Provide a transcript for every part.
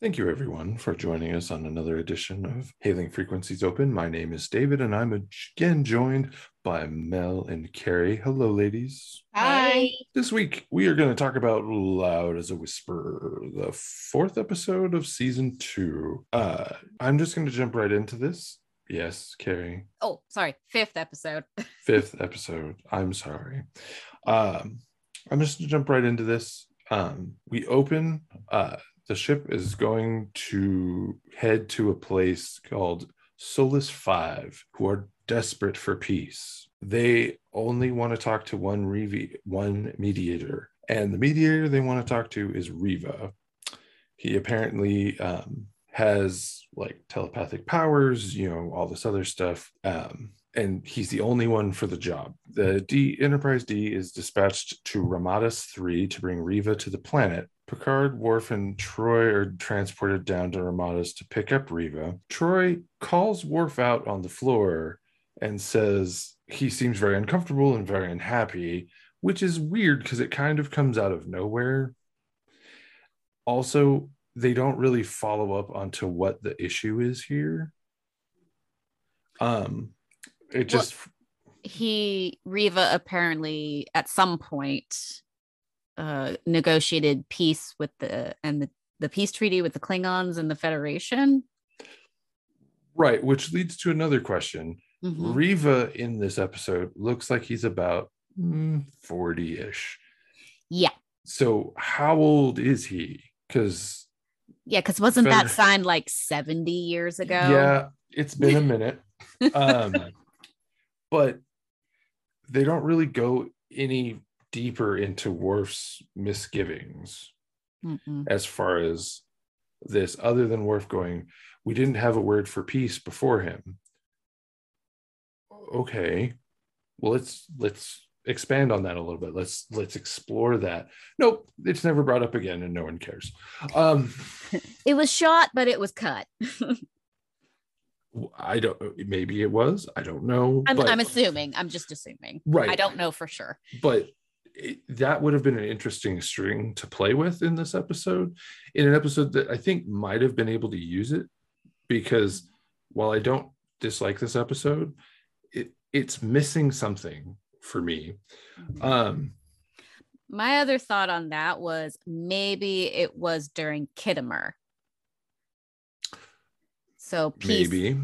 Thank you, everyone, for joining us on another edition of Hailing Frequencies Open. My name is David, and I'm again joined by Mel and Carrie. Hello, ladies. Hi. This week, we are going to talk about Loud as a Whisper, the fourth episode of season 2. I'm just going to jump right into this. Yes, Carrie. Oh, sorry. Fifth episode. I'm sorry. I'm just going to jump right into this. We open... the ship is going to head to a place called Solais V, who are desperate for peace. They only want to talk to one mediator, and the mediator they want to talk to is Riva. He apparently has like telepathic powers, you know, all this other stuff, and he's the only one for the job. The Enterprise D is dispatched to Ramadas Three to bring Riva to the planet. Picard, Worf, and Troy are transported down to Armada's to pick up Riva. Troy calls Worf out on the floor and says he seems very uncomfortable and very unhappy, which is weird because it kind of comes out of nowhere. Also, they don't really follow up onto what the issue is here. Riva apparently at some point... negotiated peace with the peace treaty with the Klingons and the Federation. Right, which leads to another question. Mm-hmm. Riva in this episode looks like he's about 40-ish. Yeah. So how old is he? Because wasn't that signed like 70 years ago? Yeah, it's been a minute. But they don't really go any deeper into Worf's misgivings. Mm-mm. As far as this, other than Worf going, we didn't have a word for peace before him. Okay, well, let's expand on that a little bit. Let's explore that. Nope, it's never brought up again and no one cares. It was shot, but it was cut. Maybe it was, I don't know. I'm just assuming. Right. I don't know for sure. But that would have been an interesting string to play with in this episode, in an episode that I think might have been able to use it, because while I don't dislike this episode, it's missing something for me. My other thought on that was maybe it was during Kittimer. So peace maybe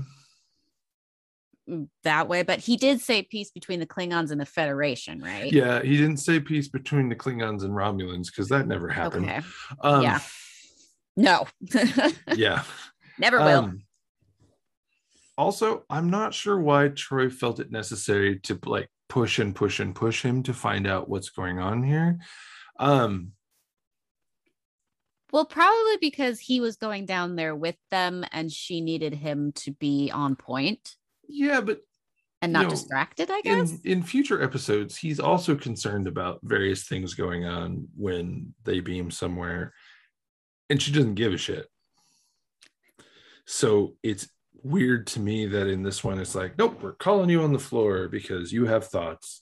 that way, but he did say peace between the Klingons and the Federation, right? Yeah, he didn't say peace between the Klingons and Romulans, because that never happened. Okay. Yeah. No. Yeah. Never will. Also, I'm not sure why Troy felt it necessary to like push him to find out what's going on here. Well, probably because he was going down there with them and she needed him to be on point. Yeah, but and not distracted, I guess. In future episodes, he's also concerned about various things going on when they beam somewhere, and she doesn't give a shit. So it's weird to me that in this one, it's like, nope, we're calling you on the floor because you have thoughts.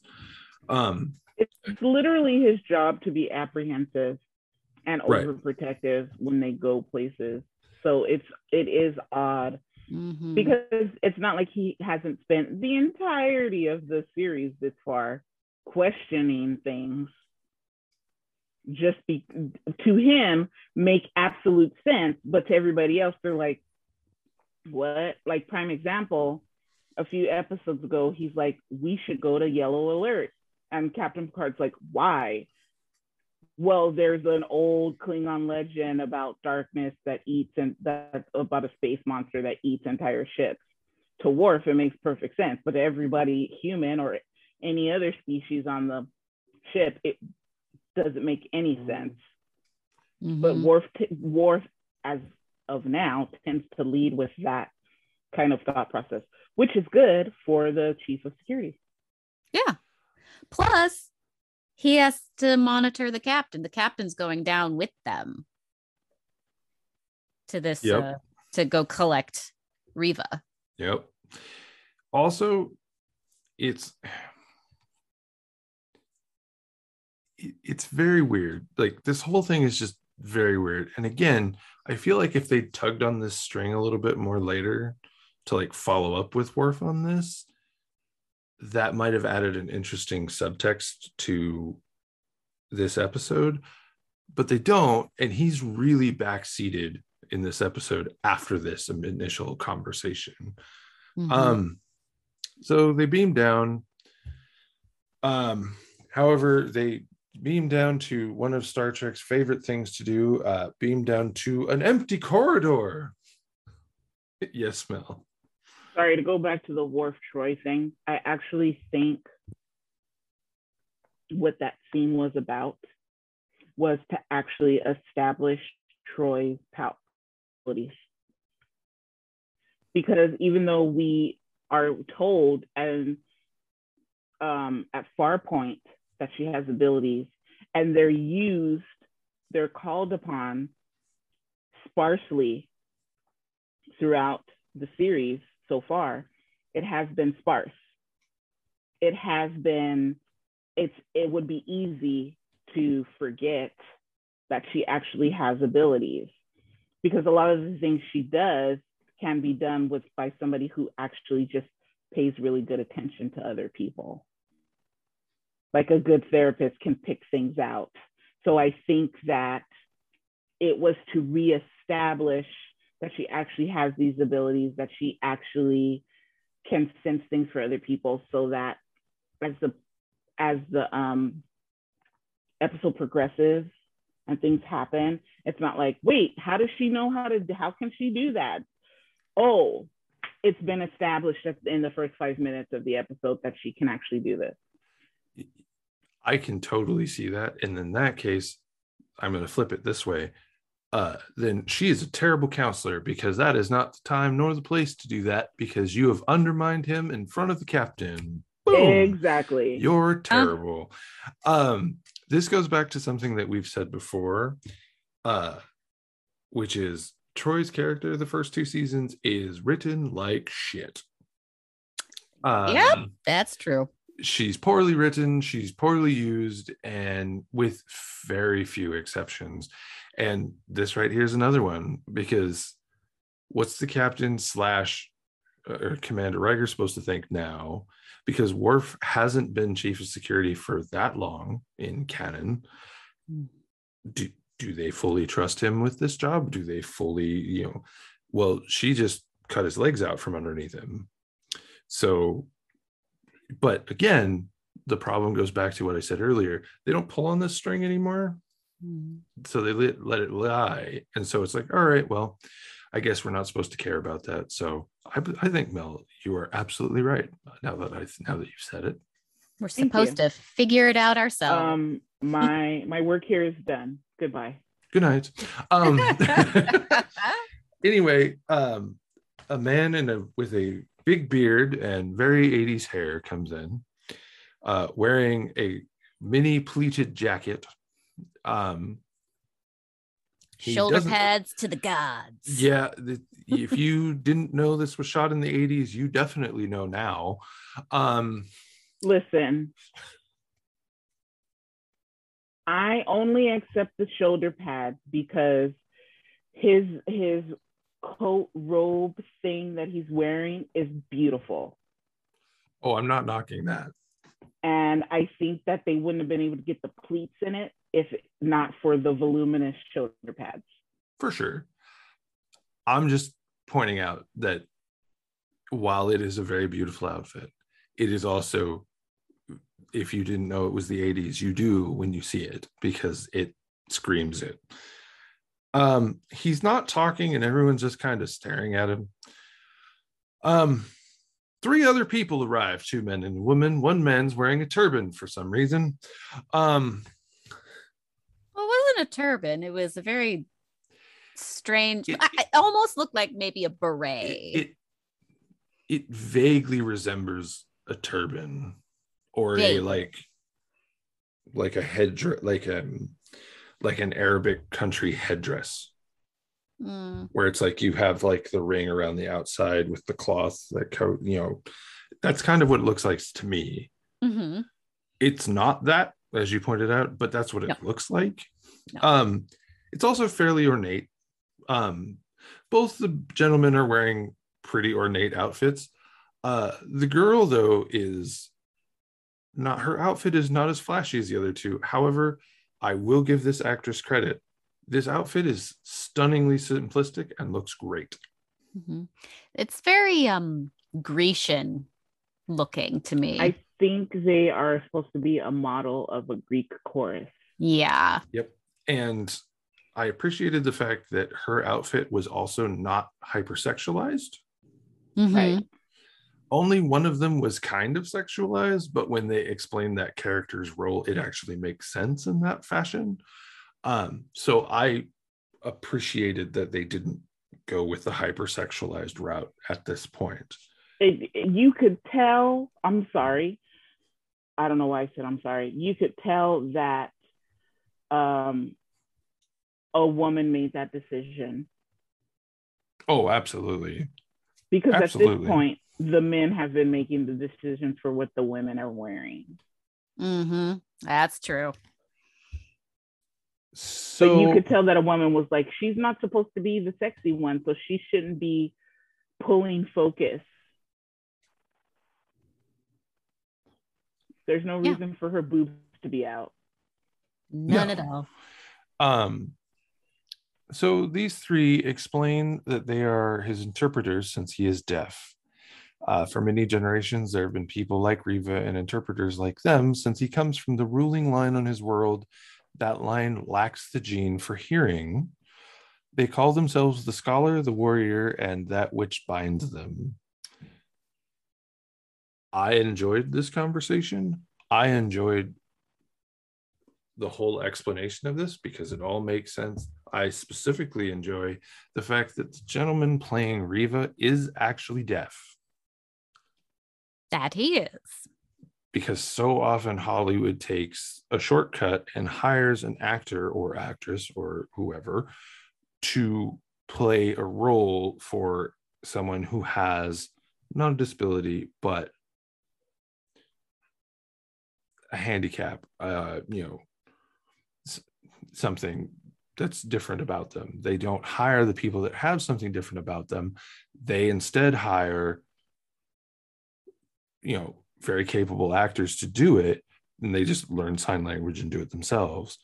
It's literally his job to be apprehensive and overprotective when they go places. So it is odd. Mm-hmm. Because it's not like he hasn't spent the entirety of the series this far questioning things. To him, make absolute sense, but to everybody else, they're like, what? Like, prime example, a few episodes ago, he's like, we should go to Yellow Alert. And Captain Picard's like, why? Well, there's an old Klingon legend about darkness about a space monster that eats entire ships. To Worf, it makes perfect sense, but to everybody, human or any other species on the ship, it doesn't make any sense. Mm-hmm. But Worf, as of now, tends to lead with that kind of thought process, which is good for the chief of security. Yeah. Plus, he has to monitor the captain. The captain's going down with them to this, to go collect Riva. Yep. Also, it's very weird. Like, this whole thing is just very weird. And again, I feel like if they tugged on this string a little bit more later to like follow up with Worf on this, that might have added an interesting subtext to this episode, but they don't. And he's really backseated in this episode after this initial conversation. Mm-hmm. So they beam down. However, they beam down to one of Star Trek's favorite things to do, beam down to an empty corridor. Yes, Mel. Sorry, to go back to the Worf Troy thing, I actually think what that scene was about was to actually establish Troy's powers. Because even though we are told at Farpoint that she has abilities, and they're used, they're called upon sparsely throughout the series so far, it has been sparse. It has been, it would be easy to forget that she actually has abilities, because a lot of the things she does can be done with by somebody who actually just pays really good attention to other people. Like a good therapist can pick things out. So I think that it was to reestablish that she actually has these abilities, that she actually can sense things for other people, so that as the episode progresses and things happen, it's not like, wait, how does she know how can she do that? Oh, it's been established in the first 5 minutes of the episode that she can actually do this. I can totally see that. And in that case, I'm going to flip it this way. Then she is a terrible counselor, because that is not the time nor the place to do that, because you have undermined him in front of the captain. Boom. Exactly. You're terrible. This goes back to something that we've said before, which is Troy's character the first two seasons is written like shit. Yeah, that's true. She's poorly written, she's poorly used, and with very few exceptions. And this right here is another one, because what's the captain / or Commander Riker supposed to think now? Because Worf hasn't been chief of security for that long in canon. Do they fully trust him with this job? Do they fully, well, she just cut his legs out from underneath him. So, but again, the problem goes back to what I said earlier. They don't pull on this string anymore. So they let it lie. And so it's like, all right, well, I guess we're not supposed to care about that. So I think, Mel, you are absolutely right. Now that you've said it, we're supposed to figure it out ourselves. My work here is done. Goodbye. Good night. Anyway, a man with a big beard and very 80s hair comes in, wearing a mini pleated jacket. Shoulder pads to the gods. Yeah, if you didn't know this was shot in the 80s, you definitely know now. Listen, I only accept the shoulder pads because his coat robe thing that he's wearing is beautiful. Oh, I'm not knocking that. And I think that they wouldn't have been able to get the pleats in it if not for the voluminous shoulder pads. For sure. I'm just pointing out that while it is a very beautiful outfit, it is also, if you didn't know it was the 80s, you do when you see it, because it screams it. He's not talking and everyone's just kind of staring at him. Three other people arrive, 2 men and a woman. One man's wearing a turban for some reason. Well, it wasn't a turban. It was a very strange... It almost looked like maybe a beret. It vaguely resembles a turban or a headdress, like an Arabic country headdress. Where it's like you have like the ring around the outside with the cloth that coat, that's kind of what it looks like to me. Mm-hmm. It's not that, as you pointed out, but that's what it looks like. No. It's also fairly ornate. Both the gentlemen are wearing pretty ornate outfits. The girl, though, is not, her outfit is not as flashy as the other two. However, I will give this actress credit. This outfit is stunningly simplistic and looks great. Mm-hmm. It's very Grecian looking to me. I think they are supposed to be a model of a Greek chorus. Yeah. Yep. And I appreciated the fact that her outfit was also not hypersexualized. Mm-hmm. Right. Only one of them was kind of sexualized, but when they explained that character's role, it actually makes sense in that fashion. So I appreciated that they didn't go with the hypersexualized route at this point. You could tell, I'm sorry. I don't know why I said I'm sorry. You could tell that a woman made that decision. Oh, absolutely. Because absolutely. At this point, the men have been making the decisions for what the women are wearing. Mm-hmm. That's true. So but you could tell that a woman was like, she's not supposed to be the sexy one, so she shouldn't be pulling focus. There's no reason for her boobs to be out. None at all. So these three explain that they are his interpreters since he is deaf. For many generations, there have been people like Riva and interpreters like them since he comes from the ruling line on his world. That line lacks the gene for hearing. They call themselves the scholar, the warrior, and that which binds them. I enjoyed this conversation. I enjoyed the whole explanation of this because it all makes sense. I specifically enjoy the fact that the gentleman playing Riva is actually deaf. That he is. Because so often Hollywood takes a shortcut and hires an actor or actress or whoever to play a role for someone who has not a disability, but a handicap, something that's different about them. They don't hire the people that have something different about them. They instead hire, very capable actors to do it, and they just learn sign language and do it themselves.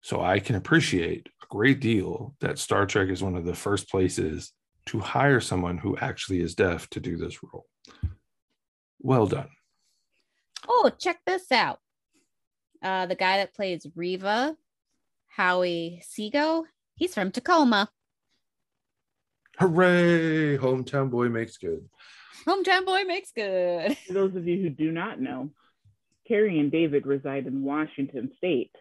So I can appreciate a great deal that Star Trek is one of the first places to hire someone who actually is deaf to do this role. Well done. Oh, check this out. The guy that plays Riva, Howie Seago, he's from Tacoma. Hooray! Hometown boy makes good. Hometown boy makes good. For those of you who do not know, Carrie and David reside in Washington State.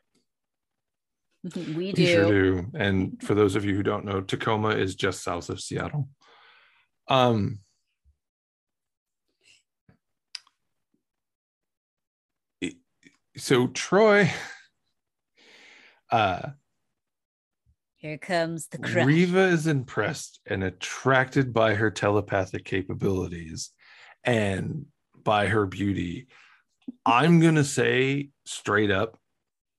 We do. We sure do. And for those of you who don't know, Tacoma is just south of Seattle. So Troy. Here comes the crush. Riva is impressed and attracted by her telepathic capabilities and by her beauty. I'm going to say straight up,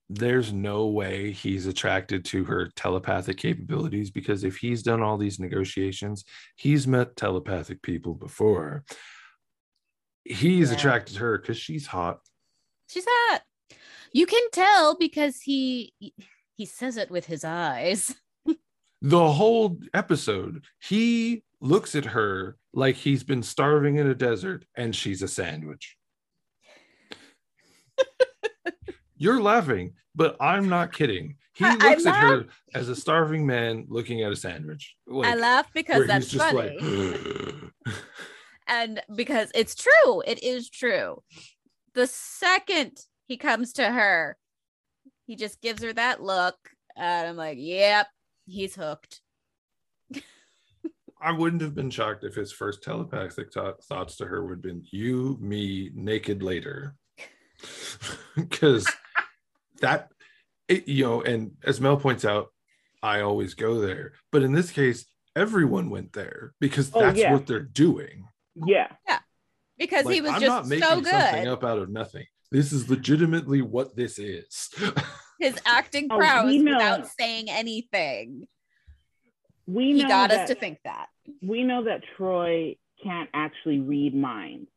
there's no way he's attracted to her telepathic capabilities, because if he's done all these negotiations, he's met telepathic people before. He's attracted to her because she's hot. She's hot. You can tell because he says it with his eyes. The whole episode, he looks at her like he's been starving in a desert and she's a sandwich. You're laughing, but I'm not kidding. He looks at her as a starving man looking at a sandwich. I laugh because that's funny. And because it's true. It is true. The second he comes to her, he just gives her that look, and I'm like, yep, he's hooked. I wouldn't have been shocked if his first telepathic thoughts to her would have been, you, me, naked later. Because and as Mel points out, I always go there. But in this case, everyone went there because that's what they're doing. Yeah. Yeah. Because he was just so good. I'm not making something up out of nothing. This is legitimately what this is. his acting prowess without saying anything. We know he got us to think that. We know that Troy can't actually read minds.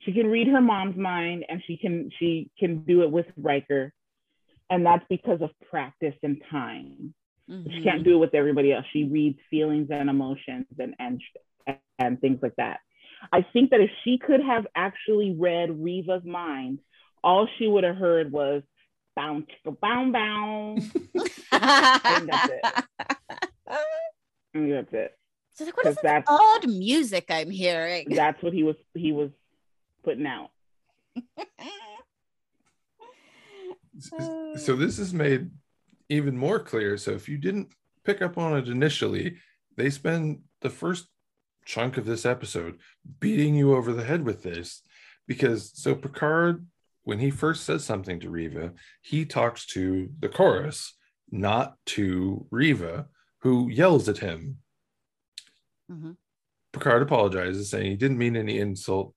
She can read her mom's mind, and she can do it with Riker, and that's because of practice and time. Mm-hmm. She can't do it with everybody else. She reads feelings and emotions and things like that. I think that if she could have actually read Riva's mind, all she would have heard was bounce, bound, bound. And that's it. And that's it. So like, what is that odd music I'm hearing? That's what he was putting out. So this is made even more clear. So if you didn't pick up on it initially, they spend the first chunk of this episode beating you over the head with this, because so Picard, when he first says something to Riva, he talks to the chorus, not to Riva, who yells at him. Mm-hmm. Picard apologizes, saying he didn't mean any insult,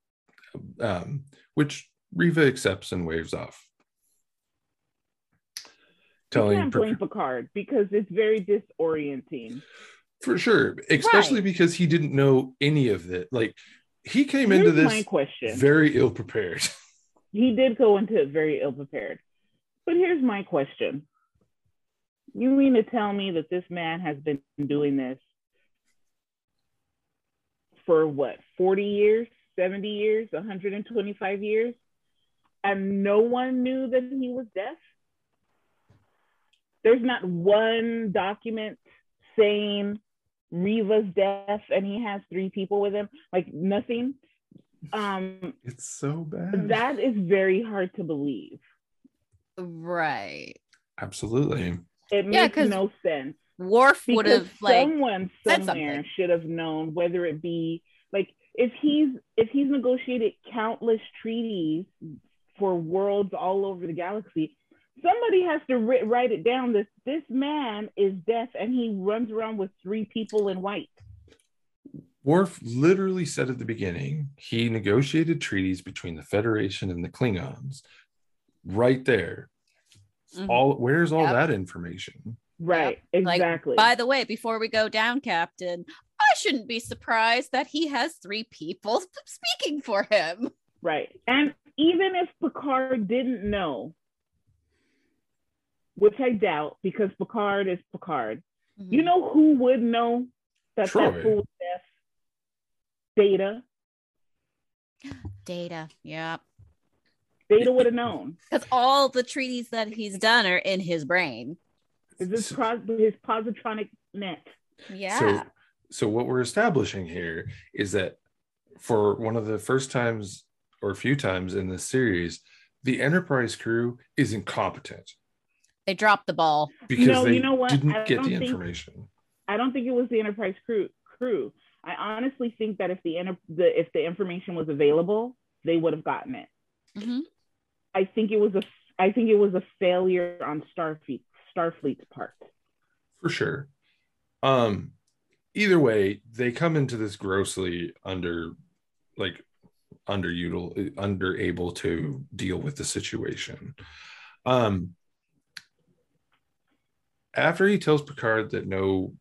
which Riva accepts and waves off. Telling can't blame Picard, because it's very disorienting. For sure, especially because he didn't know any of it. Like, he came into this very ill prepared. He did go into it very ill prepared. But here's my question. You mean to tell me that this man has been doing this for what, 40 years, 70 years, 125 years? And no one knew that he was deaf? There's not one document saying Riva's deaf and he has 3 people with him, like nothing. It's so bad. That is very hard to believe. Right. Absolutely. It makes no sense. Worf would have someone somewhere should have known, whether it be like if he's negotiated countless treaties for worlds all over the galaxy, somebody has to write it down that this man is deaf and he runs around with 3 people in white. Worf literally said at the beginning, he negotiated treaties between the Federation and the Klingons. Right there. Mm-hmm. Where's all that information? Right, exactly. Like, by the way, before we go down, Captain, I shouldn't be surprised that he has 3 people speaking for him. Right. And even if Picard didn't know, which I doubt, because Picard is Picard. Mm-hmm. You know who would know that Troy. That fool is deaf? Data, yeah. Data would have known. Because all the treaties that he's done are in his brain. Is this his positronic net? Yeah. So what we're establishing here is that for one of the first times or a few times in this series, the Enterprise crew is incompetent. They dropped the ball because didn't get the information. I don't think it was the Enterprise crew. I honestly think that if the information was available, they would have gotten it. Mm-hmm. I think it was a failure on Starfleet's part. For sure. Either way, they come into this grossly unable to deal with the situation. After he tells Picard that no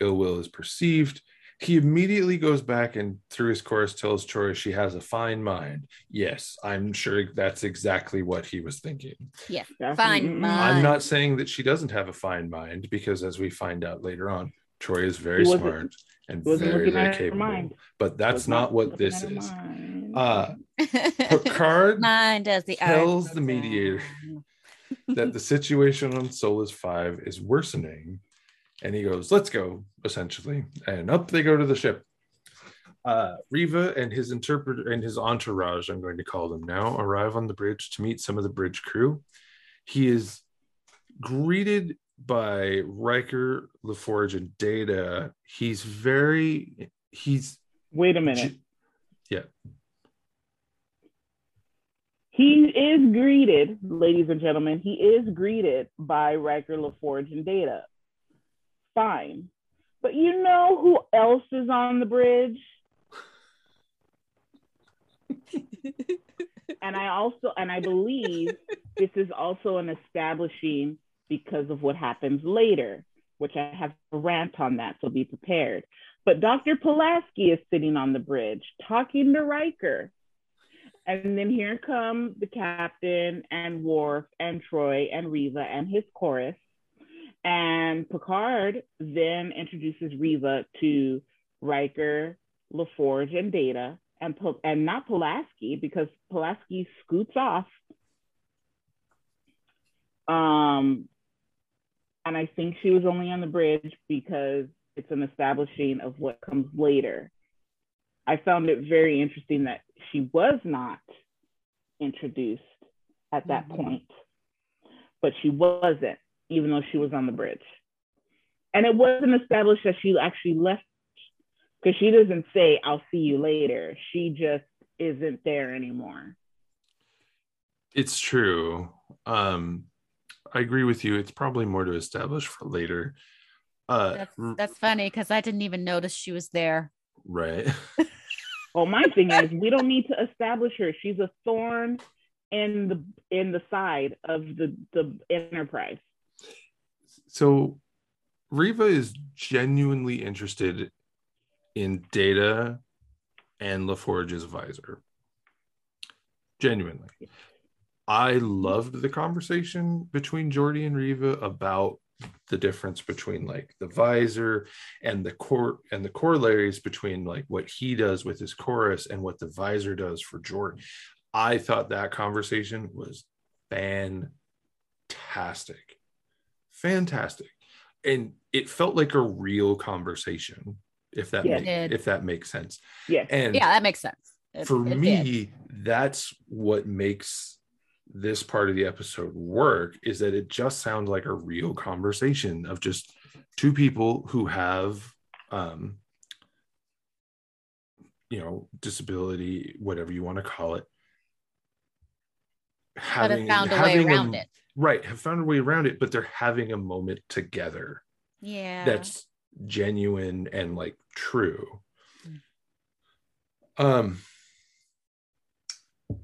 ill will is perceived, he immediately goes back and through his chorus tells Troy she has a fine mind. Yes, I'm sure that's exactly what he was thinking. Yes, fine mind. I'm not saying that she doesn't have a fine mind, because as we find out later on, Troy is very smart and very, very capable. But that's not what this is. Picard tells the mediator that the situation on Solais V is worsening, and he goes, "Let's go," essentially, and up they go to the ship. Riva and his interpreter and his entourage, I'm going to call them now, arrive on the bridge to meet some of the bridge crew. He is greeted by Riker, LaForge, and Data. Wait a minute. Yeah. He is greeted, ladies and gentlemen, he is greeted by Riker, LaForge, and Data. Fine. But you know who else is on the bridge? And I believe this is also an establishing because of what happens later, which I have a rant on that, so be prepared. But Dr. Pulaski is sitting on the bridge talking to Riker. And then here come the captain and Worf and Troy and Riva and his chorus. And Picard then introduces Riva to Riker, LaForge, and Data, and not Pulaski, because Pulaski scoots off. And I think she was only on the bridge because it's an establishing of what comes later. I found it very interesting that she was not introduced at that point, but she wasn't, even though she was on the bridge. And it wasn't established that she actually left, because she doesn't say, "I'll see you later." She just isn't there anymore. It's true. I agree with you. It's probably more to establish for later. That's funny, because I didn't even notice she was there. Right. Well, my thing is, we don't need to establish her. She's a thorn in the side of the Enterprise. So Riva is genuinely interested in Data and LaForge's visor. Genuinely. I loved the conversation between Geordi and Riva about the difference between like the visor and the corollaries between like what he does with his chorus and what the visor does for Geordi. I thought that conversation was fantastic. And it felt like a real conversation, if that makes sense. Yes. And yeah, that makes sense. For me, that's what makes this part of the episode work, is that it just sounds like a real conversation of just two people who have disability, whatever you want to call it, have found a way around it, but they're having a moment together. Yeah, that's genuine and like true.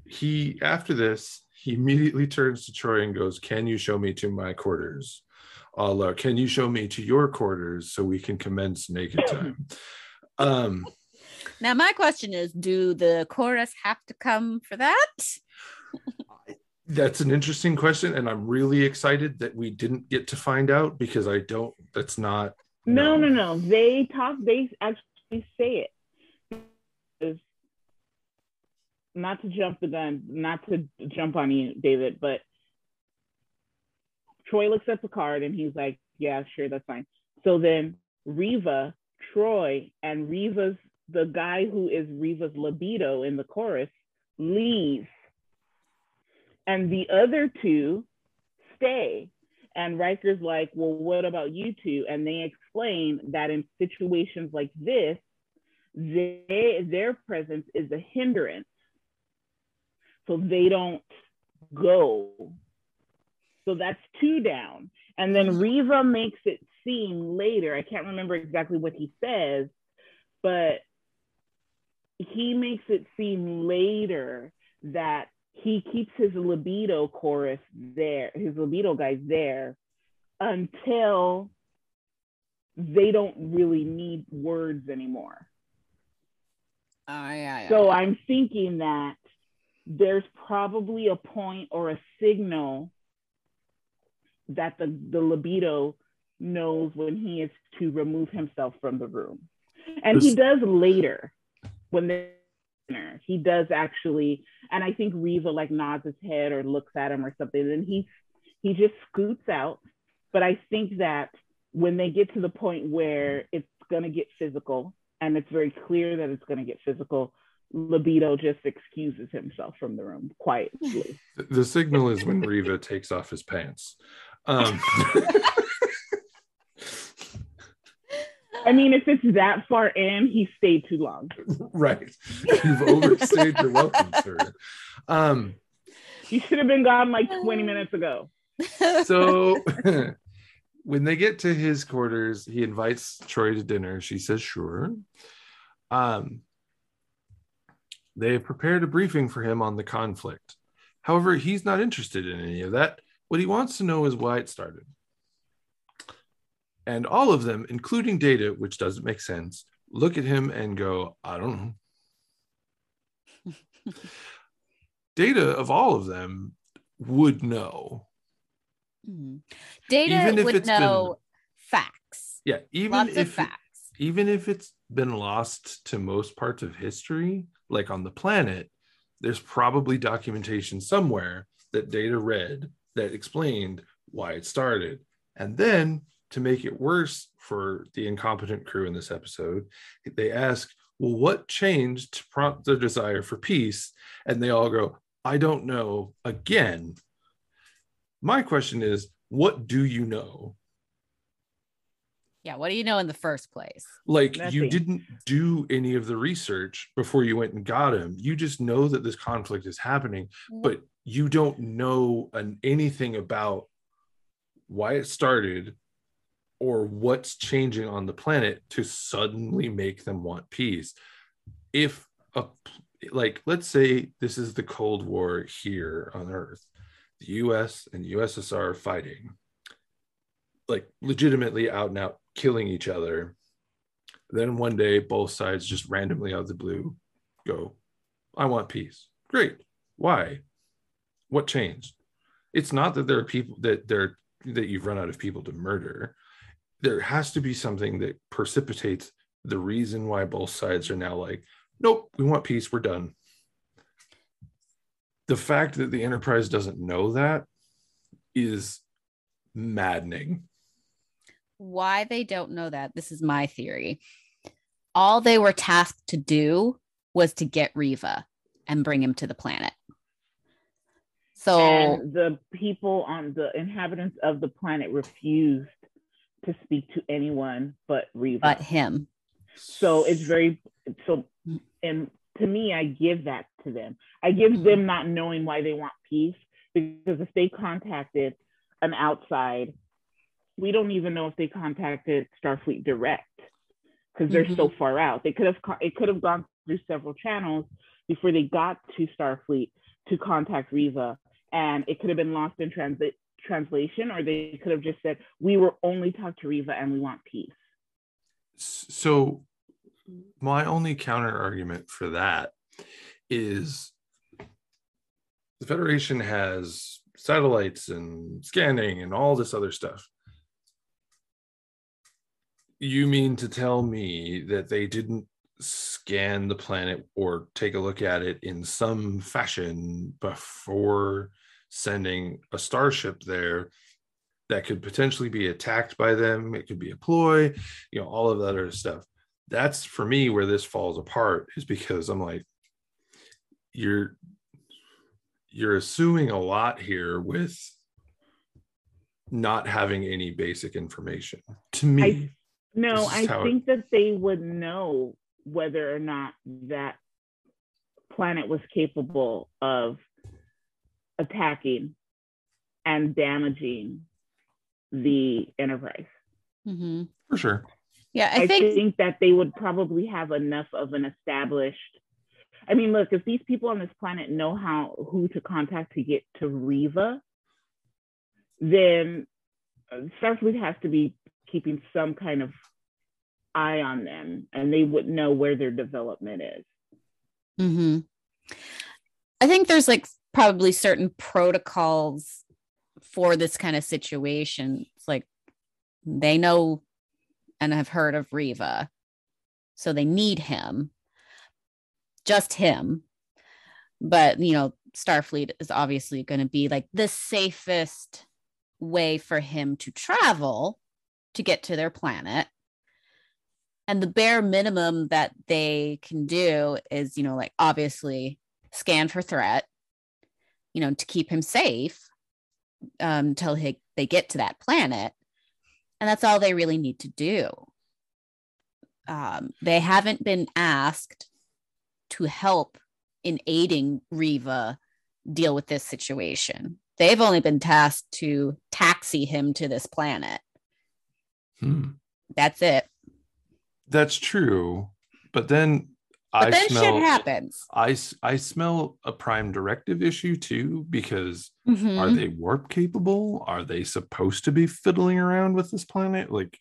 After this, he immediately turns to Troy and goes, "Can you show me to my quarters? Allah, can you show me to your quarters so we can commence naked time?" Now, my question is, do the chorus have to come for that? That's an interesting question. And I'm really excited that we didn't get to find out, because I don't, that's not. No. They actually say it. Not to jump the gun, not to jump on you, David, but Troy looks at Picard and he's like, "Yeah, sure, that's fine." So then Riva, Troy, and Riva's, the guy who is Riva's libido in the chorus, leaves. And the other two stay. And Riker's like, "Well, what about you two?" And they explain that in situations like this, their presence is a hindrance. So they don't go. So that's two down. And then Riva makes it seem later, I can't remember exactly what he says, but he makes it seem later that he keeps his libido chorus there, his libido guys there, until they don't really need words anymore. So I'm thinking that there's probably a point or a signal that the libido knows when he is to remove himself from the room. And he does later, when they're dinner. He does actually, and I think Riva like nods his head or looks at him or something, and he just scoots out. But I think that when they get to the point where it's going to get physical, and it's very clear that it's going to get physical, libido just excuses himself from the room quietly. The signal is when Riva takes off his pants. I mean, if it's that far in, he stayed too long. Right. You've overstayed your welcome, sir. You should have been gone like 20 minutes ago. So when they get to his quarters, he invites Troy to dinner. She says, "Sure." They have prepared a briefing for him on the conflict. However, he's not interested in any of that. What he wants to know is why it started. And all of them, including Data, which doesn't make sense, look at him and go, I don't know. Data, of all of them, would know. Mm-hmm. Data would know facts. Yeah, even if it's been lost to most parts of history, like on the planet, there's probably documentation somewhere that Data read that explained why it started. And then, to make it worse for the incompetent crew in this episode, they ask, well, what changed to prompt their desire for peace? And they all go, I don't know, again. My question is, what do you know? Yeah, what do you know in the first place? Like, nothing. You didn't do any of the research before you went and got him. You just know that this conflict is happening, but you don't know anything about why it started or what's changing on the planet to suddenly make them want peace. If, let's say this is the Cold War here on Earth, the US and USSR fighting, like legitimately out and out killing each other. Then one day, both sides just randomly out of the blue go, I want peace. Great. Why? What changed? It's not that there are people that you've run out of people to murder. There has to be something that precipitates the reason why both sides are now like, nope, we want peace. We're done. The fact that the Enterprise doesn't know that is maddening. Why they don't know that, this is my theory. All they were tasked to do was to get Riva and bring him to the planet. So and the inhabitants of the planet refused to speak to anyone but Riva. But him. So it's and to me, I give that to them. I give them not knowing why they want peace, because if they contacted an outside, we don't even know if they contacted Starfleet direct, because they're so far out. They could have it could have gone through several channels before they got to Starfleet to contact Riva, and it could have been lost in translation, or they could have just said, we were only talked to Riva and we want peace. So my only counter argument for that is the Federation has satellites and scanning and all this other stuff. You mean to tell me that they didn't scan the planet or take a look at it in some fashion before sending a starship there that could potentially be attacked by them? It could be a ploy, all of that other stuff. That's for me where this falls apart, is because I'm like, you're assuming a lot here with not having any basic information. To me, I think that they would know whether or not that planet was capable of attacking and damaging the Enterprise. Mm-hmm. For sure. Yeah, I think that they would probably have enough of an established. I mean, look, if these people on this planet know who to contact to get to Riva, then Starfleet has to be keeping some kind of eye on them, and they would know where their development is. Mm-hmm. I think there's probably certain protocols for this kind of situation. It's like they know and have heard of Riva, so they need him, just him. But Starfleet is obviously going to be the safest way for him to travel to get to their planet, and the bare minimum that they can do is obviously scan for threat, to keep him safe until they get to that planet. And that's all they really need to do. They haven't been asked to help in aiding Riva deal with this situation. They've only been tasked to taxi him to this planet. That's it. That's true. But then But then shit happens. I smell a Prime Directive issue too, because are they warp capable? Are they supposed to be fiddling around with this planet? Like,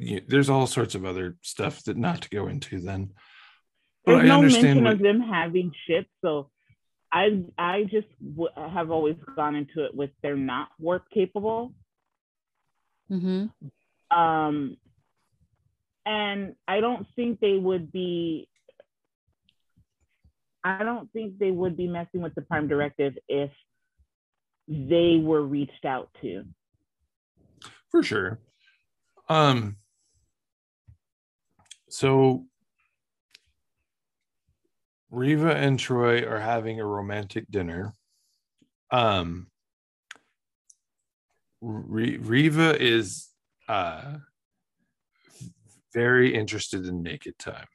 you, there's all sorts of other stuff that not to go into then. But there's I no understand mention of them having ships, so I just have always gone into it with they're not warp capable. And I don't think they would be. I don't think they would be messing with the Prime Directive if they were reached out to. For sure. So Riva and Troy are having a romantic dinner. Riva is very interested in naked time.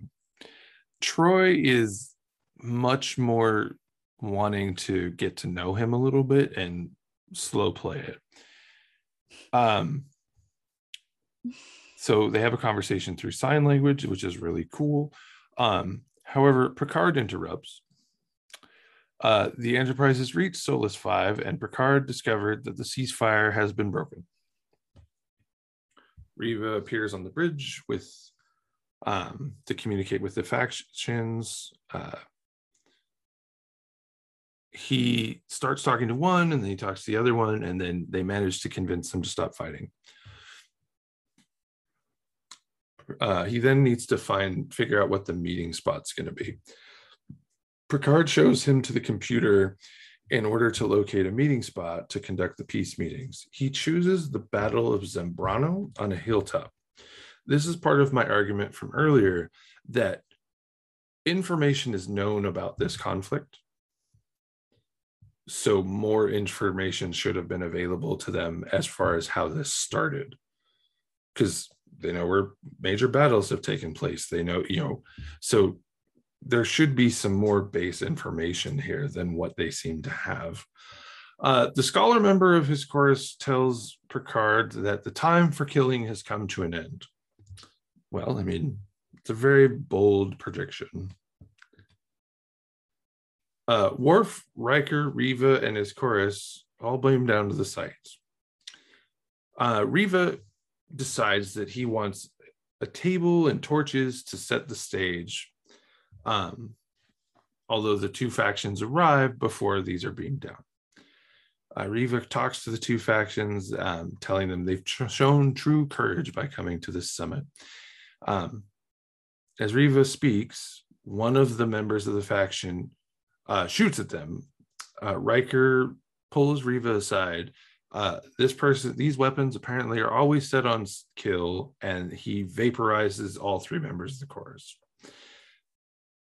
Troy is much more wanting to get to know him a little bit and slow play it. So they have a conversation through sign language, which is really cool. However, Picard interrupts. The Enterprise has reached Solais V, and Picard discovered that the ceasefire has been broken. Riva appears on the bridge with to communicate with the factions. He starts talking to one, and then he talks to the other one, and then they manage to convince them to stop fighting. He then needs to figure out what the meeting spot's going to be. Picard shows him to the computer in order to locate a meeting spot to conduct the peace meetings. He chooses the Battle of Zambrano on a hilltop. This is part of my argument from earlier that information is known about this conflict. So more information should have been available to them as far as how this started. Because they know where major battles have taken place. They know, so there should be some more base information here than what they seem to have. The scholar member of his chorus tells Picard that the time for killing has come to an end. Well, I mean, it's a very bold prediction. Worf, Riker, Riva, and his chorus all blame down to the sites. Riva decides that he wants a table and torches to set the stage, although the two factions arrive before these are beamed down. Riva talks to the two factions, telling them they've shown true courage by coming to this summit. As Riva speaks, one of the members of the faction shoots at them. Riker pulls Riva aside. These weapons apparently are always set on kill, and he vaporizes all three members of the chorus.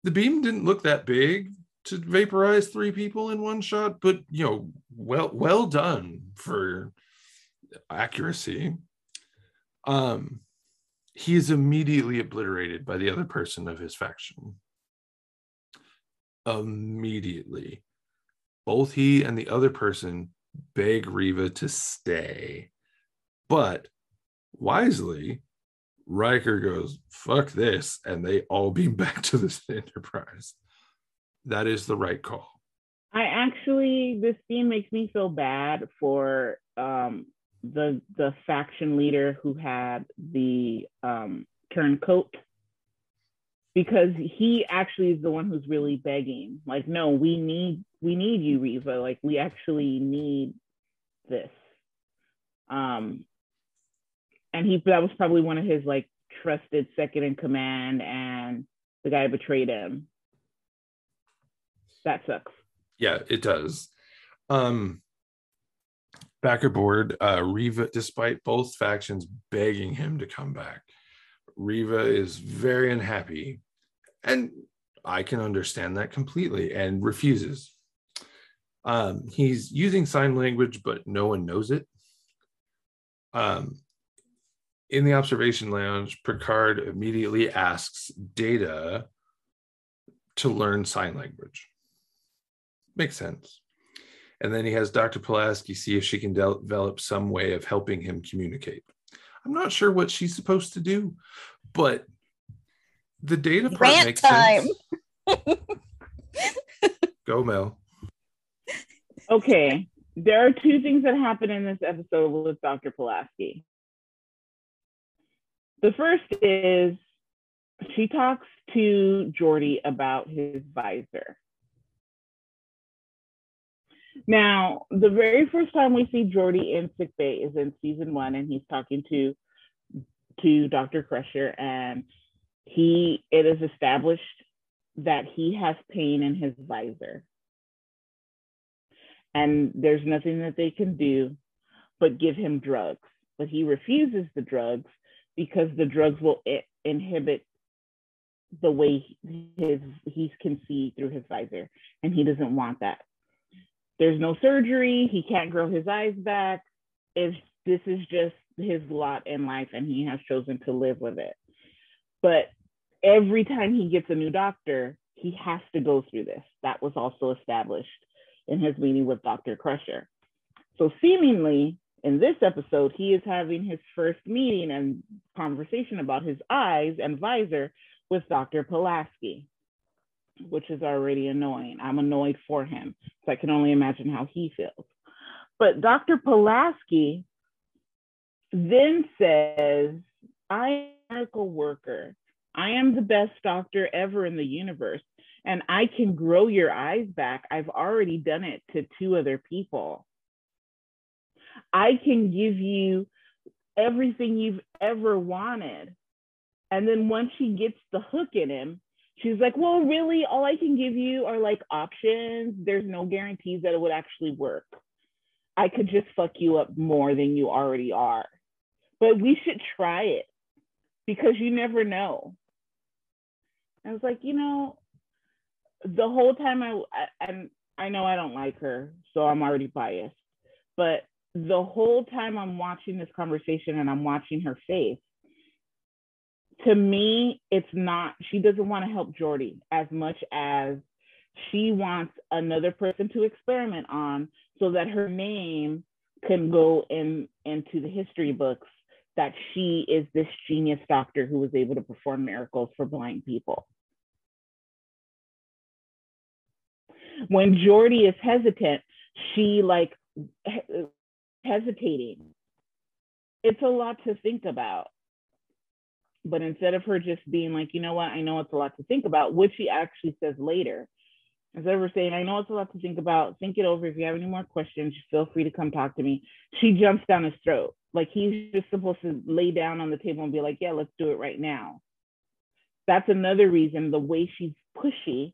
The beam didn't look that big to vaporize three people in one shot, but well done for accuracy. He is immediately obliterated by the other person of his faction. Immediately. Both he and the other person beg Riva to stay, but wisely Riker goes fuck this, and they all beam back to this Enterprise. That is the right call. This scene makes me feel bad for the faction leader who had the turncoat, because he actually is the one who's really begging, like, no, we need you, Riva. Like, we actually need this. And that was probably one of his like trusted second in command, and the guy betrayed him. That sucks. Yeah, it does. Back aboard, Riva, despite both factions begging him to come back, Riva is very unhappy, and I can understand that completely, and refuses. He's using sign language, but no one knows it. In the observation lounge, Picard immediately asks Data to learn sign language. Makes sense. And then he has Dr. Pulaski see if she can develop some way of helping him communicate. I'm not sure what she's supposed to do, but The data part rant makes time. Sense. Go, Mel. Okay. There are two things that happen in this episode with Dr. Pulaski. The first is she talks to Geordi about his visor. Now, the very first time we see Geordi in sickbay is in season 1, and he's talking to Dr. Crusher, and it is established that he has pain in his visor. And there's nothing that they can do but give him drugs. But he refuses the drugs because the drugs will inhibit the way he can see through his visor, and he doesn't want that. There's no surgery. He can't grow his eyes back. If this is just his lot in life, and he has chosen to live with it. But every time he gets a new doctor, he has to go through this. That was also established in his meeting with Dr. Crusher. So seemingly in this episode, he is having his first meeting and conversation about his eyes and visor with Dr. Pulaski, which is already annoying. I'm annoyed for him, so I can only imagine how he feels. But Dr. Pulaski then says, I am a miracle worker. I am the best doctor ever in the universe, and I can grow your eyes back. I've already done it to 2 other people. I can give you everything you've ever wanted. And then once she gets the hook in him, she's like, well, really, all I can give you are like options. There's no guarantees that it would actually work. I could just fuck you up more than you already are. But we should try it because you never know. I was like, the whole time I know I don't like her, so I'm already biased. But the whole time I'm watching this conversation and I'm watching her face, to me, it's not, she doesn't want to help Geordi as much as she wants another person to experiment on so that her name can go into the history books that she is this genius doctor who was able to perform miracles for blind people. When Geordi is hesitant, she hesitating. It's a lot to think about. But instead of her just being like, you know what, I know it's a lot to think about, which she actually says later, instead of her saying, I know it's a lot to think about, think it over. If you have any more questions, feel free to come talk to me. She jumps down his throat. Like he's just supposed to lay down on the table and be like, yeah, let's do it right now. That's another reason the way she's pushy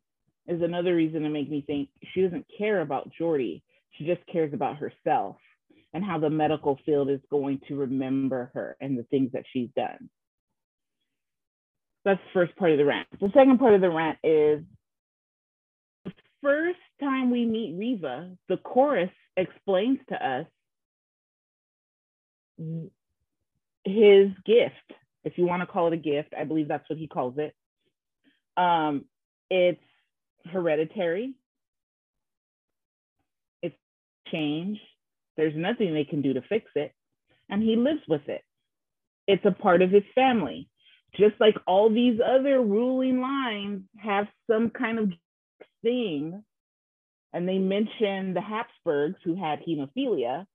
is another reason to make me think she doesn't care about Geordi. She just cares about herself and how the medical field is going to remember her and the things that she's done. That's the first part of the rant. The second part of the rant is the first time we meet Riva, the chorus explains to us his gift, if you want to call it a gift. I believe that's what he calls it. It's hereditary. It's change. There's nothing they can do to fix it. And he lives with it. It's a part of his family. Just like all these other ruling lines have some kind of thing, and they mention the Habsburgs who had hemophilia,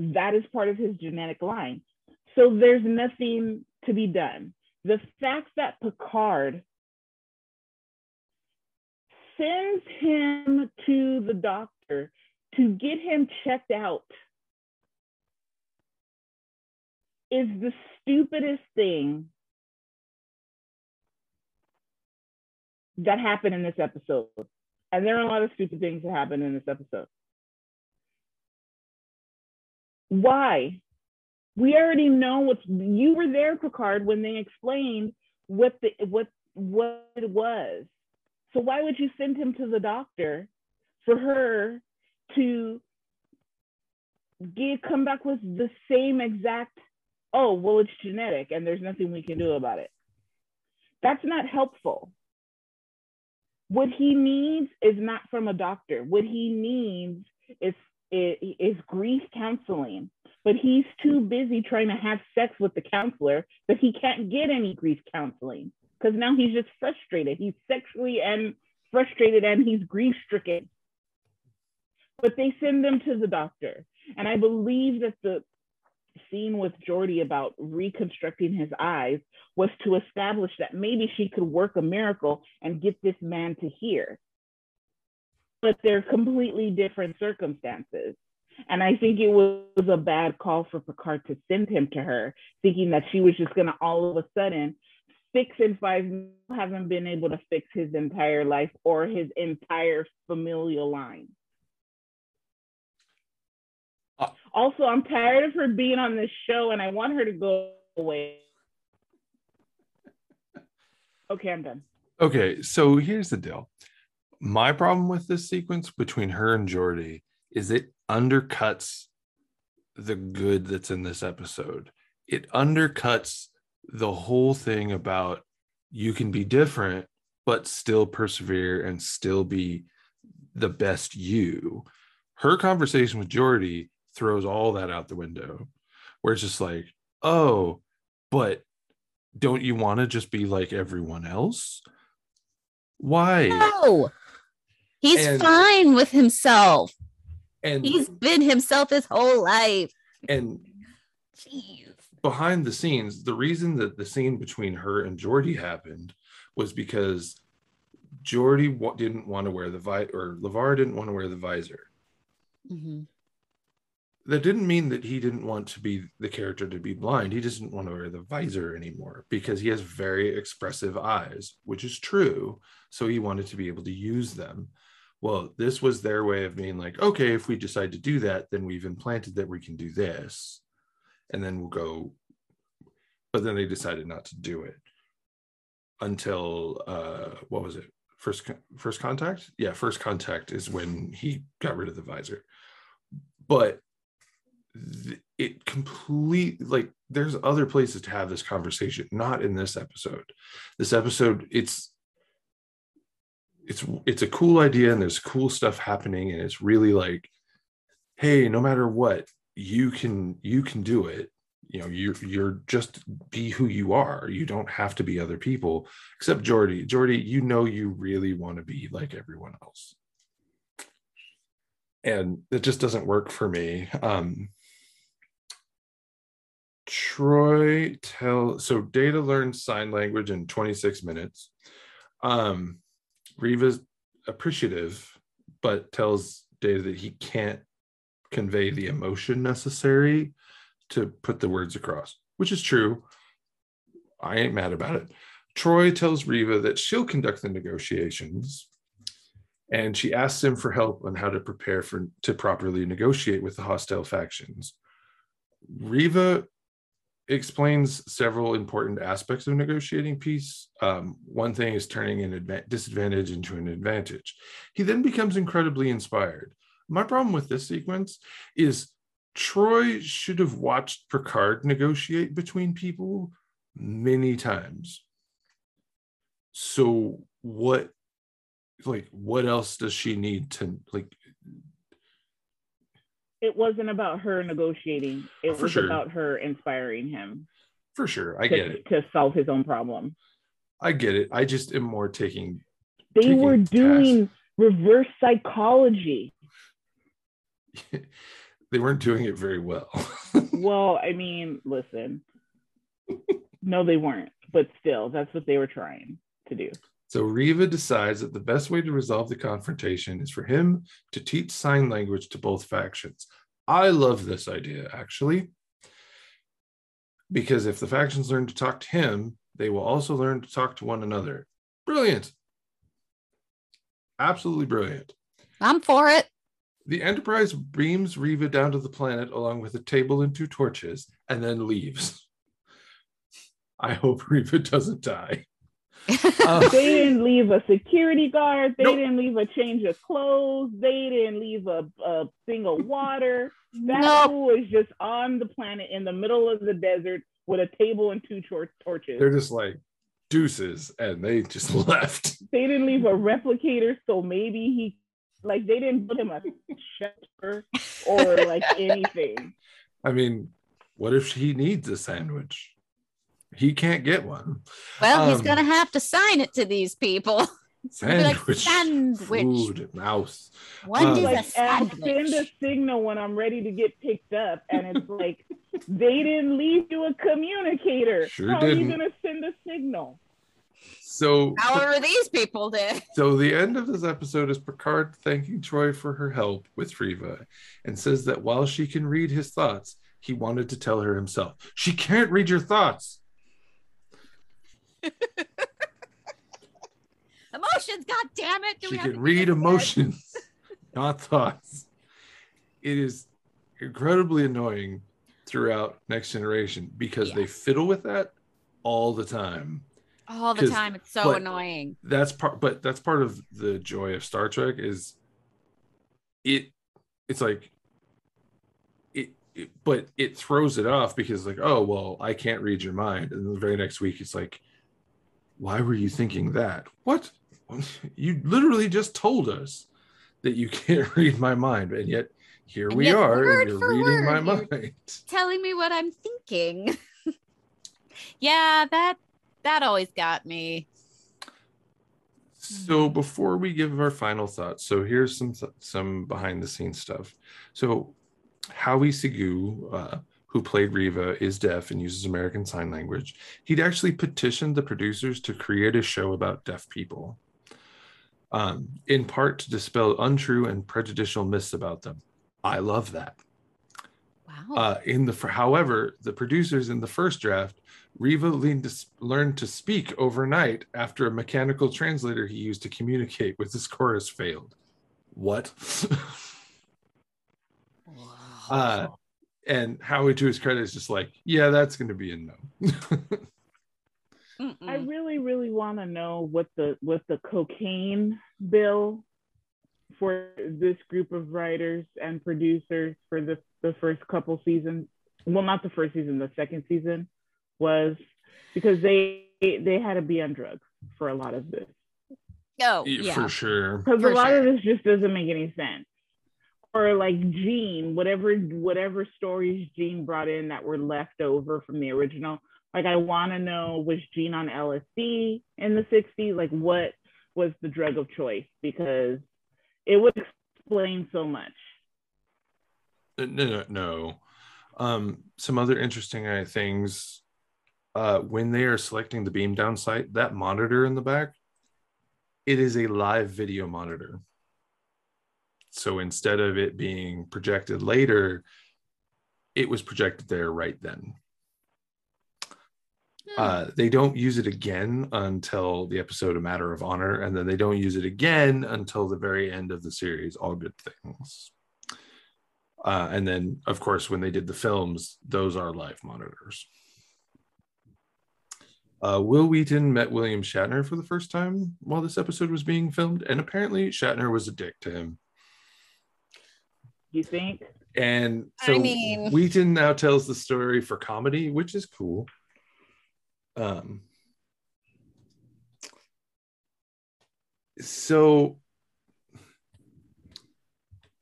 that is part of his genetic line. So there's nothing to be done. The fact that Picard sends him to the doctor to get him checked out is the stupidest thing that happened in this episode. And there are a lot of stupid things that happened in this episode. Why? We already know you were there, Picard, when they explained what it was. So why would you send him to the doctor for her to come back with the same exact, oh, well, it's genetic and there's nothing we can do about it? That's not helpful. What he needs is not from a doctor. What he needs is grief counseling. but he's too busy trying to have sex with the counselor that he can't get any grief counseling because now he's just frustrated. He's sexually and frustrated and he's grief-stricken. But they send them to the doctor. And I believe that the scene with Geordi about reconstructing his eyes was to establish that maybe she could work a miracle and get this man to hear. But they're completely different circumstances. And I think it was a bad call for Picard to send him to her, thinking that she was just going to all of a sudden fix in 5 minutes, haven't been able to fix his entire life or his entire familial line. Also, I'm tired of her being on this show and I want her to go away. Okay, I'm done. Okay, so here's the deal. My problem with this sequence between her and Geordi is it undercuts the good that's in this episode. It undercuts the whole thing about you can be different, but still persevere and still be the best you. Her conversation with Geordi throws all that out the window, where it's just like, oh, but don't you want to just be like everyone else? Why? No, he's fine with himself. And he's been himself his whole life. And jeez. Behind the scenes, the reason that the scene between her and Geordi happened was because Geordi didn't want to wear the visor, or LeVar didn't want to wear the visor. Mm-hmm. That didn't mean that he didn't want to be the character to be blind. He doesn't want to wear the visor anymore because he has very expressive eyes, which is true. So he wanted to be able to use them. Well, this was their way of being like, okay, if we decide to do that, then we've implanted that we can do this, and then we'll go. But then they decided not to do it until, what was it? First Contact? Yeah, First Contact is when he got rid of the visor. But it completely, like, there's other places to have this conversation, not in this episode. This episode, it's a cool idea and there's cool stuff happening and it's really like, hey, no matter what, you can do it. You know, you're just be who you are. You don't have to be other people, except Geordi. Geordi, you know, you really want to be like everyone else. And it just doesn't work for me. Troy tells, so Data learns sign language in 26 minutes. Riva's appreciative, but tells Data that he can't convey the emotion necessary to put the words across, which is true. I ain't mad about it. Troy tells Riva that she'll conduct the negotiations, and she asks him for help on how to prepare to properly negotiate with the hostile factions. Riva explains several important aspects of negotiating peace. One thing is turning an disadvantage into an advantage. He then becomes incredibly inspired. My problem with this sequence is Troy should have watched Picard negotiate between people many times. So what else does she need to, like? It wasn't about her negotiating. It was about her inspiring him. For sure. I get it. To solve his own problem. I get it. I just am more taking. They were doing reverse psychology. They weren't doing it very well. Well, I mean, listen. No, they weren't. But still, that's what they were trying to do. So Riva decides that the best way to resolve the confrontation is for him to teach sign language to both factions. I love this idea, actually, because if the factions learn to talk to him, they will also learn to talk to one another. Brilliant. Absolutely brilliant. I'm for it. The Enterprise beams Riva down to the planet along with a table and two torches and then leaves. I hope Riva doesn't die. They didn't leave a security guard. They didn't leave a change of clothes. They didn't leave a thing of water. That fool is just on the planet in the middle of the desert with a table and two torches. They're just like, deuces, and they just left. They didn't leave a replicator, so maybe they didn't put him a shelter or like anything. I mean, what if he needs a sandwich? He can't get one. Well, he's going to have to sign it to these people. Sandwich, sandwich. Food, mouse. One is like, a sandwich. Send a signal when I'm ready to get picked up. And it's like, they didn't leave you a communicator. Sure How didn't. Are you going to send a signal? So, however, these people did. So the end of this episode is Picard thanking Troy for her help with Riva and says that while she can read his thoughts, he wanted to tell her himself. She can't read your thoughts. Emotions, god damn it. She can read emotions, not thoughts. It is incredibly annoying throughout Next Generation because they fiddle with that all the time. All the time. It's so annoying. That's part of the joy of Star Trek is it throws it off because like, oh, well, I can't read your mind. And the very next week it's like, why were you thinking that? What? You literally just told us that you can't read my mind. And yet here we are and you're reading my mind. Telling me what I'm thinking. Yeah, that always got me. So before we give our final thoughts, so here's some behind the scenes stuff. So Howie Seago, who played Riva, is deaf and uses American Sign Language. He'd actually petitioned the producers to create a show about deaf people, in part to dispel untrue and prejudicial myths about them. I love that. Wow. However, the producers in the first draft, Riva learned to speak overnight after a mechanical translator he used to communicate with his chorus failed. What? And Howie, to his credit, is just like, yeah, that's going to be a no. I really, really want to know what the cocaine bill for this group of writers and producers for the first couple seasons. Well, not the first season, the second season was, because they had to be on drugs for a lot of this. Oh, yeah. For sure. Because a lot of this just doesn't make any sense. Or like Gene, whatever stories Gene brought in that were left over from the original. Like, I want to know, was Gene on LSD in the 60s? Like, what was the drug of choice? Because it would explain so much. No. Some other interesting things. When they are selecting the beam down site, that monitor in the back, it is a live video monitor. So instead of it being projected later, it was projected there right then. They don't use it again until the episode A Matter of Honor, and then they don't use it again until the very end of the series, All Good Things. And then, of course, when they did the films, those are live monitors. Will Wheaton met William Shatner for the first time while this episode was being filmed, and apparently Shatner was a dick to him. You think? And so Wheaton now tells the story for comedy, which is cool. So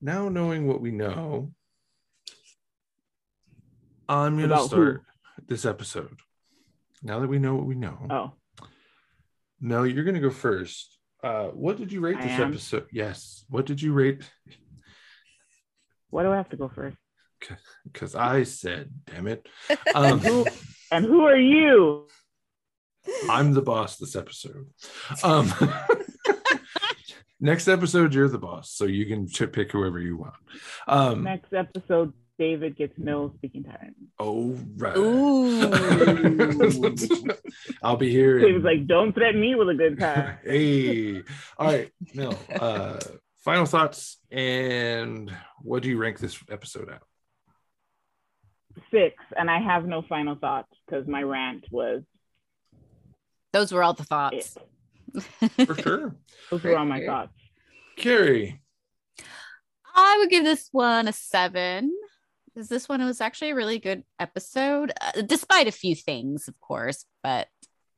now, knowing what we know, I'm going to start this episode. Now that we know what we know. Oh. Mel, you're going to go first. What did you rate this episode? Yes. What did you rate? Why do I have to go first? Because I said, damn it. And who are you? I'm the boss this episode. Next episode, you're the boss, so you can pick whoever you want. Next episode, David gets no speaking time. Oh, right. Ooh. I'll be here. He was like, don't threaten me with a good time. Hey. All right, Mel. Final thoughts, and what do you rank this episode at? 6, and I have no final thoughts because my rant was. Those were all the thoughts. For sure. Those were all my thoughts. Carrie. I would give this one a 7. Because this one was actually a really good episode, despite a few things, of course, but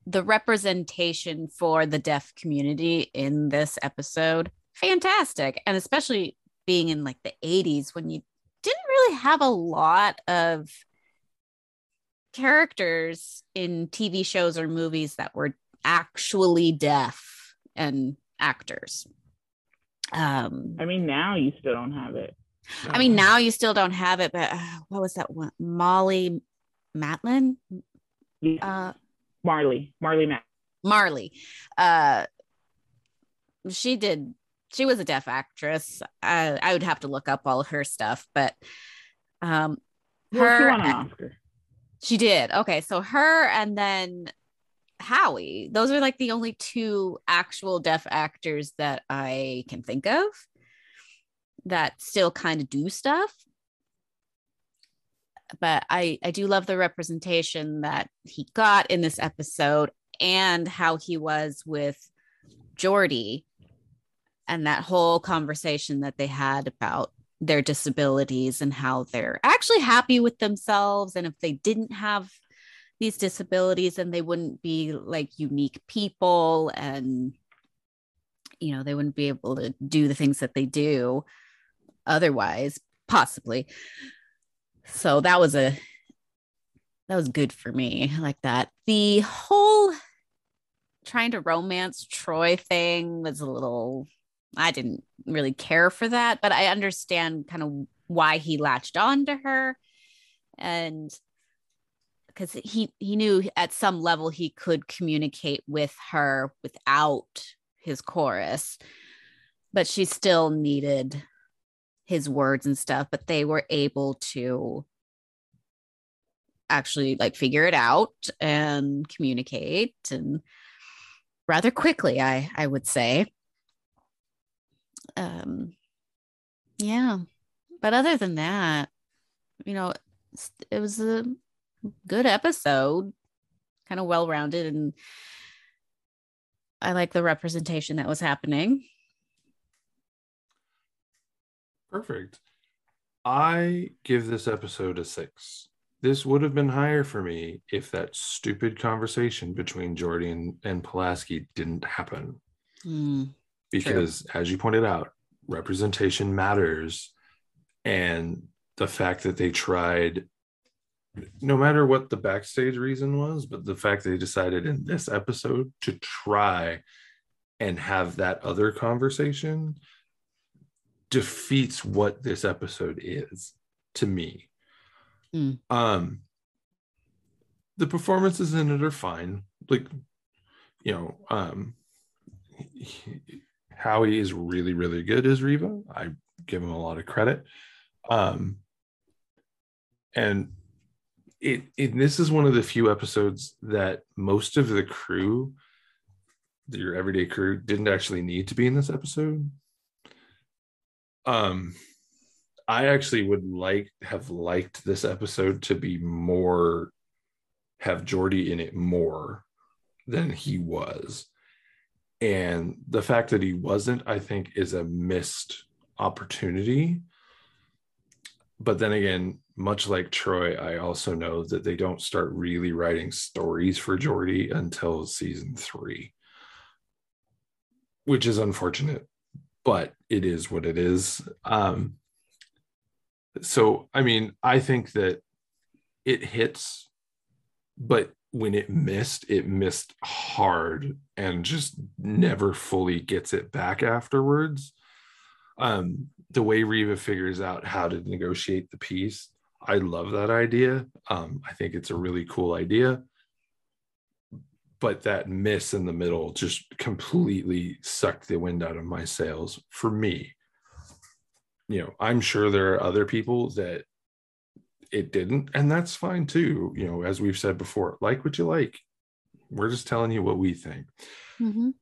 the representation for the deaf community in this episode, fantastic. And especially being in like the 80s when you didn't really have a lot of characters in TV shows or movies that were actually deaf and actors. I mean, now you still don't have it. I mean, now you still don't have it, but what was that one? Marlee Matlin? Marlee. She was a deaf actress. I would have to look up all her stuff, but she won an Oscar. She did. Okay, so her and then Howie, those are like the only two actual deaf actors that I can think of that still kind of do stuff. But I do love the representation that he got in this episode and how he was with Geordi and that whole conversation that they had about their disabilities and how they're actually happy with themselves. And if they didn't have these disabilities, then they wouldn't be like unique people, and, you know, they wouldn't be able to do the things that they do otherwise, possibly. So that was good for me. I like that. The whole trying to romance Troy thing was I didn't really care for that, but I understand kind of why he latched on to her. And because he knew at some level he could communicate with her without his chorus, but she still needed his words and stuff, but they were able to actually like figure it out and communicate, and rather quickly, I would say. Yeah, but other than that, you know, it was a good episode, kind of well-rounded, and I like the representation that was happening. Perfect. I give this episode a 6. This would have been higher for me if that stupid conversation between Geordi and Pulaski didn't happen. Because true. As you pointed out, representation matters, and the fact that they tried, no matter what the backstage reason was, but the fact they decided in this episode to try and have that other conversation defeats what this episode is to me. The performances in it are fine. Like, you know, Howie is really, really good as Riva. I give him a lot of credit. And this is one of the few episodes that most of the crew, your everyday crew, didn't actually need to be in this episode. I actually would have liked this episode to be more, have Geordi in it more than he was. And the fact that he wasn't, I think, is a missed opportunity. But then again, much like Troy, I also know that they don't start really writing stories for Geordi until season 3, which is unfortunate, but it is what it is. So, I mean, I think that it hits, but when it missed hard and just never fully gets it back afterwards. The way Riva figures out how to negotiate the peace, I love that idea. I think it's a really cool idea, but that miss in the middle just completely sucked the wind out of my sails for me. You know, I'm sure there are other people that it didn't, and that's fine too. You know, as we've said before, like what you like. We're just telling you what we think. Mm-hmm.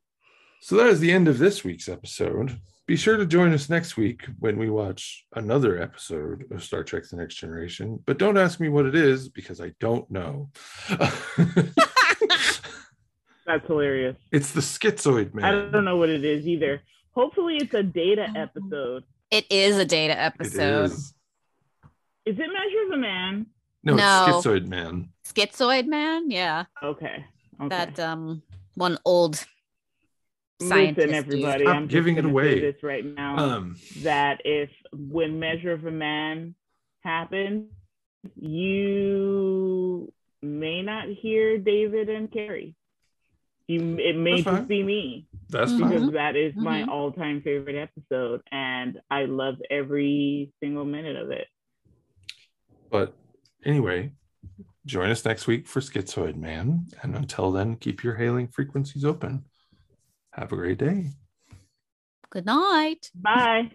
So that is the end of this week's episode. Be sure to join us next week when we watch another episode of Star Trek: The Next Generation. But don't ask me what it is, because I don't know. That's hilarious. It's the Schizoid Man. I don't know what it is either. Hopefully it's a Data episode. It is a Data episode. Is it Measure of a Man? No, it's Schizoid Man. Schizoid Man? Yeah. Okay. That one old scientist. Listen, everybody, I'm giving it away. This right now. That if when Measure of a Man happens, you may not hear David and Carrie. It may just be me. That's because that is my all-time favorite episode, and I love every single minute of it. But anyway, join us next week for Schizoid Man, and until then, keep your hailing frequencies open. Have a great day. Good night. Bye.